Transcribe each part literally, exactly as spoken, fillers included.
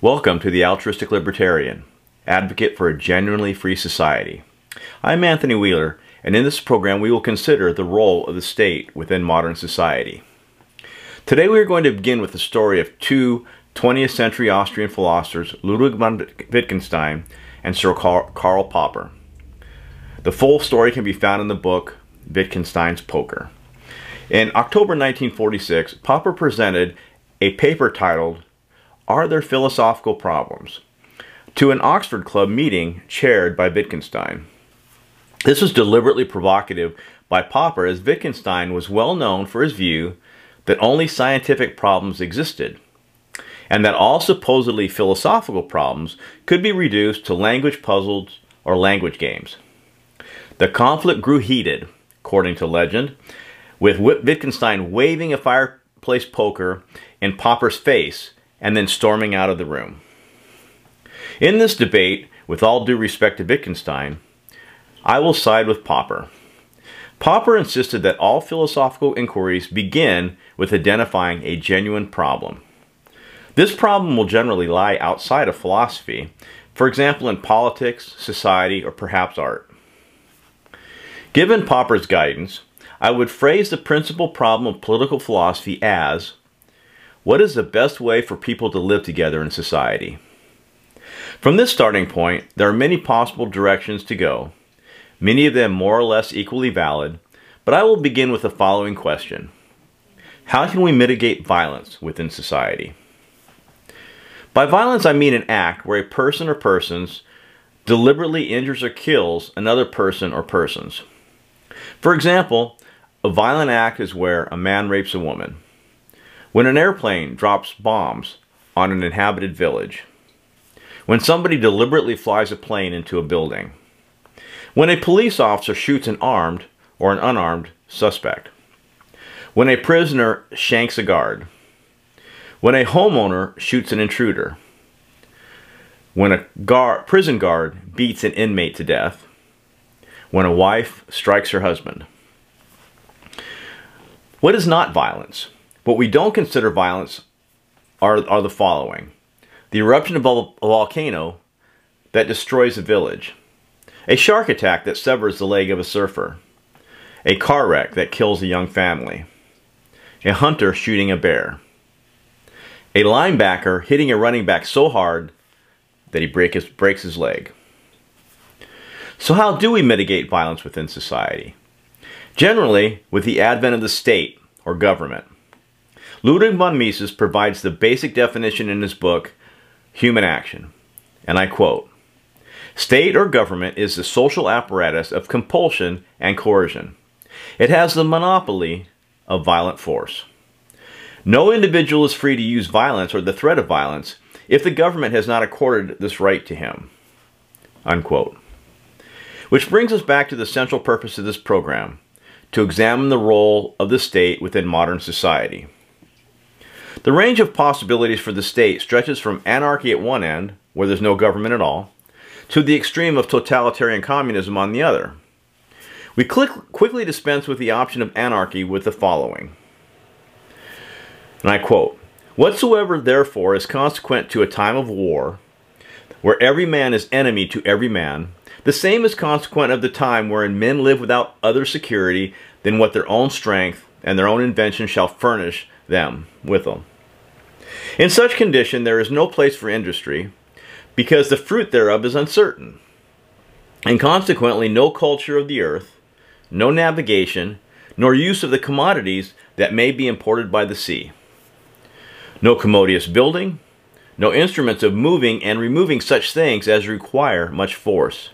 Welcome to the Altruistic Libertarian, advocate for a genuinely free society. I'm Anthony Wheeler, and in this program we will consider the role of the state within modern society. Today we are going to begin with the story of two twentieth century Austrian philosophers, Ludwig von Wittgenstein and Sir Karl Popper. The full story can be found in the book Wittgenstein's Poker. In October nineteen forty-six, Popper presented a paper titled Are There Philosophical Problems? To an Oxford Club meeting chaired by Wittgenstein. This was deliberately provocative by Popper, as Wittgenstein was well known for his view that only scientific problems existed, and that all supposedly philosophical problems could be reduced to language puzzles or language games. The conflict grew heated, according to legend, with Wittgenstein waving a fireplace poker in Popper's face and then storming out of the room. In this debate, with all due respect to Wittgenstein, I will side with Popper. Popper insisted that all philosophical inquiries begin with identifying a genuine problem. This problem will generally lie outside of philosophy, for example in politics, society, or perhaps art. Given Popper's guidance, I would phrase the principal problem of political philosophy as: what is the best way for people to live together in society? From this starting point, there are many possible directions to go, many of them more or less equally valid, but I will begin with the following question. How can we mitigate violence within society? By violence, I mean an act where a person or persons deliberately injures or kills another person or persons. For example, a violent act is where a man rapes a woman. When an airplane drops bombs on an inhabited village. When somebody deliberately flies a plane into a building. When a police officer shoots an armed or an unarmed suspect. When a prisoner shanks a guard. When a homeowner shoots an intruder. When a guard, prison guard beats an inmate to death. When a wife strikes her husband. What is not violence? What we don't consider violence are, are the following: the eruption of a volcano that destroys a village, a shark attack that severs the leg of a surfer, a car wreck that kills a young family, a hunter shooting a bear, a linebacker hitting a running back so hard that he break his, breaks his leg. So how do we mitigate violence within society? Generally, with the advent of the state or government. Ludwig von Mises provides the basic definition in his book, Human Action, and I quote, "State or government is the social apparatus of compulsion and coercion. It has the monopoly of violent force. No individual is free to use violence or the threat of violence if the government has not accorded this right to him." Unquote. Which brings us back to the central purpose of this program, to examine the role of the state within modern society. The range of possibilities for the state stretches from anarchy at one end, where there's no government at all, to the extreme of totalitarian communism on the other. We quickly dispense with the option of anarchy with the following, and I quote, "Whatsoever therefore is consequent to a time of war, where every man is enemy to every man, the same is consequent of the time wherein men live without other security than what their own strength and their own invention shall furnish them with them. In such condition there is no place for industry, because the fruit thereof is uncertain, and consequently no culture of the earth, no navigation, nor use of the commodities that may be imported by the sea, no commodious building, no instruments of moving and removing such things as require much force,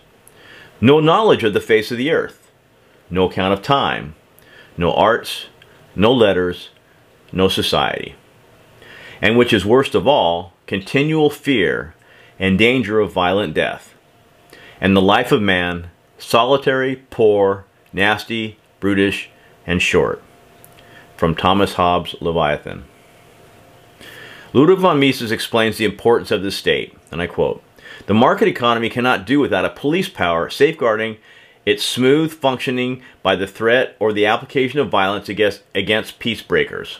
no knowledge of the face of the earth, no count of time, no arts, no letters, no society, and which is worst of all, continual fear and danger of violent death, and the life of man, solitary, poor, nasty, brutish, and short." From Thomas Hobbes' Leviathan. Ludwig von Mises explains the importance of the state, and I quote, "The market economy cannot do without a police power safeguarding its smooth functioning by the threat or the application of violence against, against peace breakers.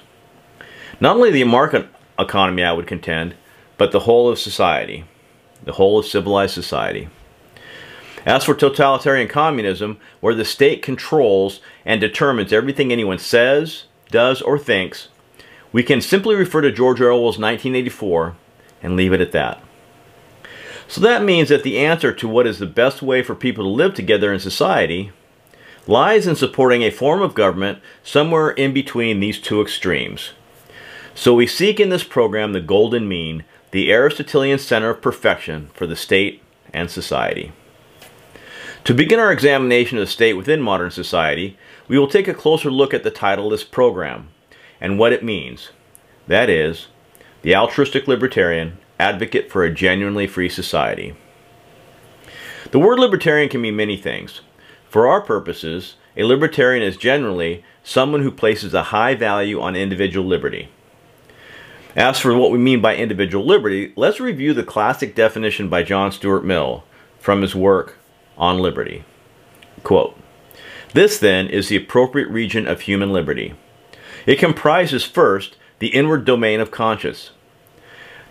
Not only the market economy, I would contend, but the whole of society, the whole of civilized society. As for totalitarian communism, where the state controls and determines everything anyone says, does, or thinks, we can simply refer to George Orwell's nineteen eighty-four and leave it at that. So that means that the answer to what is the best way for people to live together in society lies in supporting a form of government somewhere in between these two extremes. So we seek in this program the golden mean, the Aristotelian center of perfection for the state and society. To begin our examination of the state within modern society, we will take a closer look at the title of this program and what it means. That is, the altruistic libertarian advocate for a genuinely free society. The word libertarian can mean many things. For our purposes, a libertarian is generally someone who places a high value on individual liberty. As for what we mean by individual liberty, let's review the classic definition by John Stuart Mill from his work on liberty. Quote, "This then is the appropriate region of human liberty. It comprises first the inward domain of conscience,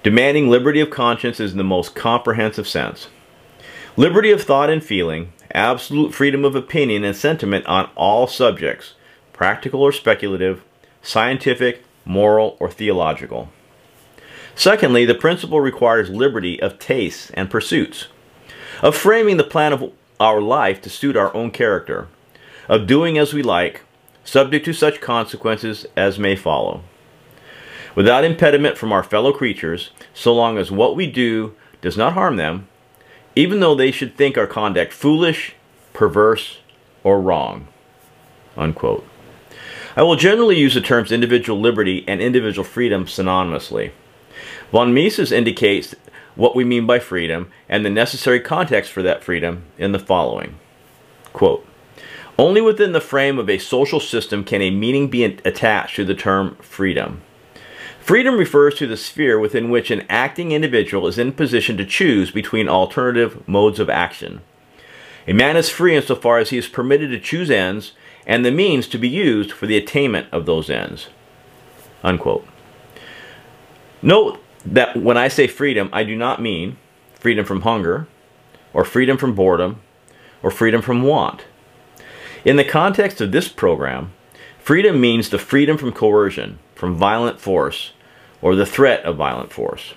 demanding liberty of conscience is in the most comprehensive sense. Liberty of thought and feeling, absolute freedom of opinion and sentiment on all subjects, practical or speculative, scientific, moral, or theological. Secondly, the principle requires liberty of tastes and pursuits, of framing the plan of our life to suit our own character, of doing as we like, subject to such consequences as may follow, without impediment from our fellow creatures, so long as what we do does not harm them, even though they should think our conduct foolish, perverse, or wrong." Unquote. I will generally use the terms individual liberty and individual freedom synonymously. Von Mises indicates what we mean by freedom and the necessary context for that freedom in the following. Quote, "Only within the frame of a social system can a meaning be attached to the term freedom. Freedom refers to the sphere within which an acting individual is in position to choose between alternative modes of action. A man is free insofar as he is permitted to choose ends and the means to be used for the attainment of those ends." Unquote. Note that when I say freedom, I do not mean freedom from hunger, or freedom from boredom, or freedom from want. In the context of this program, freedom means the freedom from coercion, from violent force, or the threat of violent force.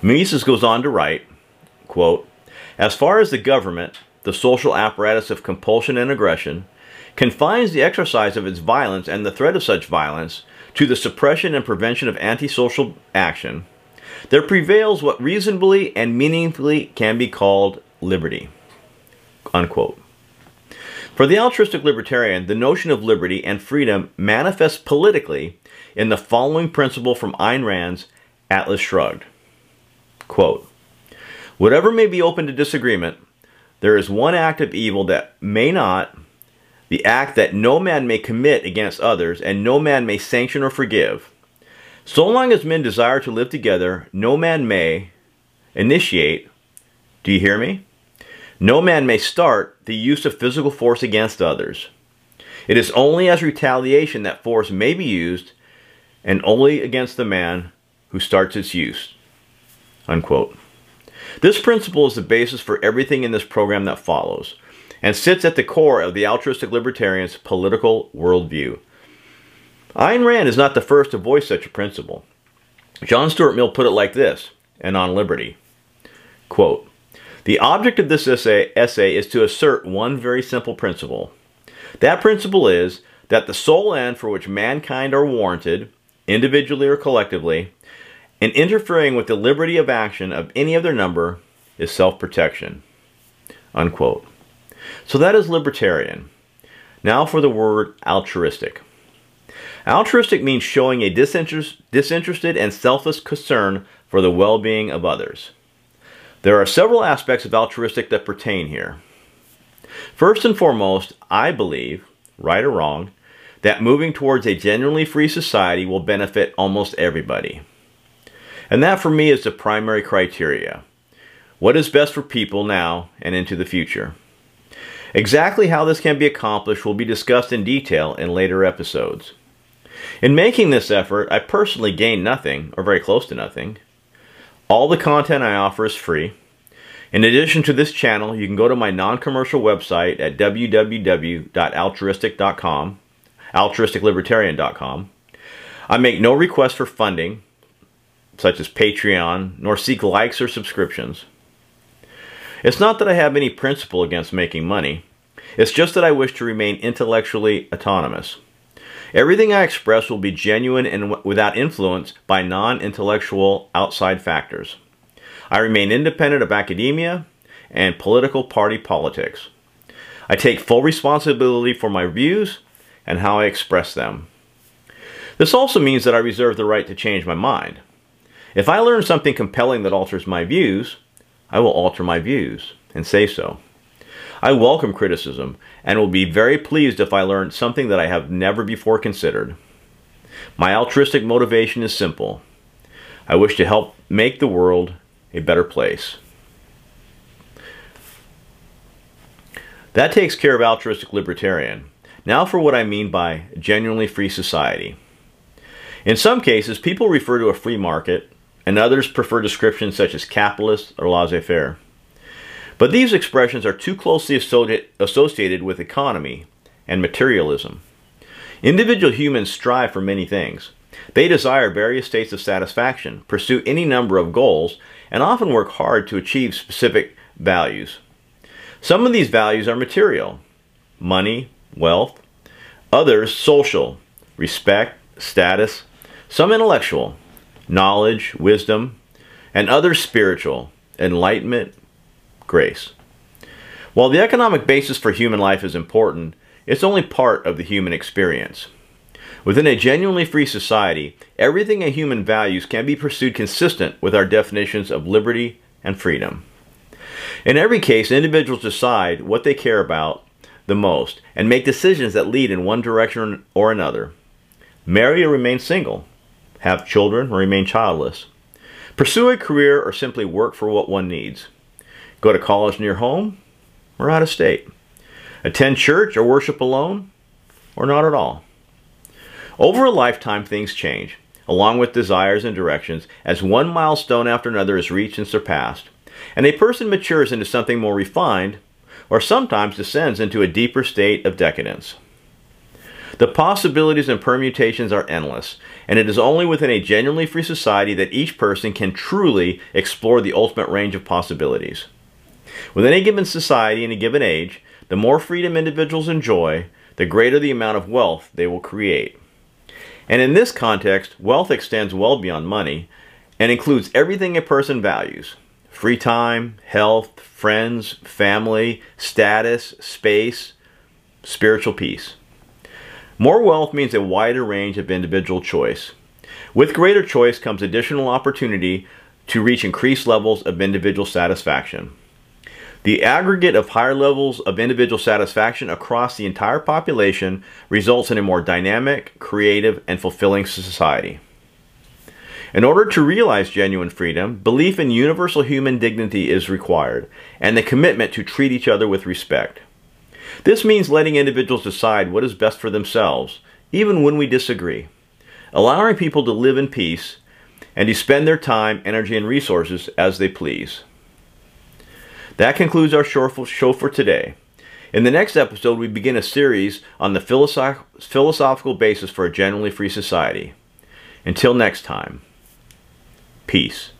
Mises goes on to write, quote, "As far as the government, the social apparatus of compulsion and aggression, confines the exercise of its violence and the threat of such violence to the suppression and prevention of antisocial action, there prevails what reasonably and meaningfully can be called liberty." Unquote. For the altruistic libertarian, the notion of liberty and freedom manifests politically in the following principle from Ayn Rand's Atlas Shrugged. Quote, "Whatever may be open to disagreement, there is one act of evil that may not, the act that no man may commit against others, and no man may sanction or forgive. So long as men desire to live together, no man may initiate, do you hear me? No man may start the use of physical force against others. It is only as retaliation that force may be used, and only against the man who starts its use." Unquote. This principle is the basis for everything in this program that follows, and sits at the core of the altruistic libertarian's political worldview. Ayn Rand is not the first to voice such a principle. John Stuart Mill put it like this, and on liberty, quote, "The object of this essay, essay is to assert one very simple principle. That principle is that the sole end for which mankind are warranted, individually or collectively, in interfering with the liberty of action of any of their number is self-protection." Unquote. So that is libertarian. Now for the word altruistic. Altruistic means showing a disinterest, disinterested and selfless concern for the well-being of others. There are several aspects of altruistic that pertain here. First and foremost, I believe, right or wrong, that moving towards a genuinely free society will benefit almost everybody. And that for me is the primary criteria. What is best for people now and into the future? Exactly how this can be accomplished will be discussed in detail in later episodes. In making this effort, I personally gain nothing, or very close to nothing. All the content I offer is free. In addition to this channel, you can go to my non-commercial website at w w w dot altruistic dot com, altruistic libertarian dot com. I make no request for funding, such as Patreon, nor seek likes or subscriptions. It's not that I have any principle against making money. It's just that I wish to remain intellectually autonomous. Everything I express will be genuine and without influence by non-intellectual outside factors. I remain independent of academia and political party politics. I take full responsibility for my views and how I express them. This also means that I reserve the right to change my mind. If I learn something compelling that alters my views, I will alter my views and say so. I welcome criticism and will be very pleased if I learn something that I have never before considered. My altruistic motivation is simple. I wish to help make the world a better place. That takes care of Altruistic Libertarian. Now for what I mean by genuinely free society. In some cases, people refer to a free market, and others prefer descriptions such as capitalist or laissez-faire. But these expressions are too closely associated with economy and materialism. Individual humans strive for many things. They desire various states of satisfaction, pursue any number of goals, and often work hard to achieve specific values. Some of these values are material, money, wealth, others social, respect, status, some intellectual, knowledge, wisdom, and others spiritual, enlightenment, grace. While the economic basis for human life is important, it's only part of the human experience. Within a genuinely free society, everything a human values can be pursued consistent with our definitions of liberty and freedom. In every case, individuals decide what they care about the most and make decisions that lead in one direction or another. Marry or remain single, have children or remain childless, pursue a career or simply work for what one needs, go to college near home or out of state, attend church or worship alone or not at all. Over a lifetime, things change, along with desires and directions, as one milestone after another is reached and surpassed, and a person matures into something more refined, or sometimes descends into a deeper state of decadence. The possibilities and permutations are endless, and it is only within a genuinely free society that each person can truly explore the ultimate range of possibilities. Within a given society and a given age, the more freedom individuals enjoy, the greater the amount of wealth they will create. And in this context, wealth extends well beyond money and includes everything a person values: free time, health, friends, family, status, space, spiritual peace. More wealth means a wider range of individual choice. With greater choice comes additional opportunity to reach increased levels of individual satisfaction. The aggregate of higher levels of individual satisfaction across the entire population results in a more dynamic, creative, and fulfilling society. In order to realize genuine freedom, belief in universal human dignity is required, and the commitment to treat each other with respect. This means letting individuals decide what is best for themselves, even when we disagree, allowing people to live in peace, and to spend their time, energy, and resources as they please. That concludes our show for today. In the next episode, we begin a series on the philosoph philosophical basis for a genuinely free society. Until next time, peace.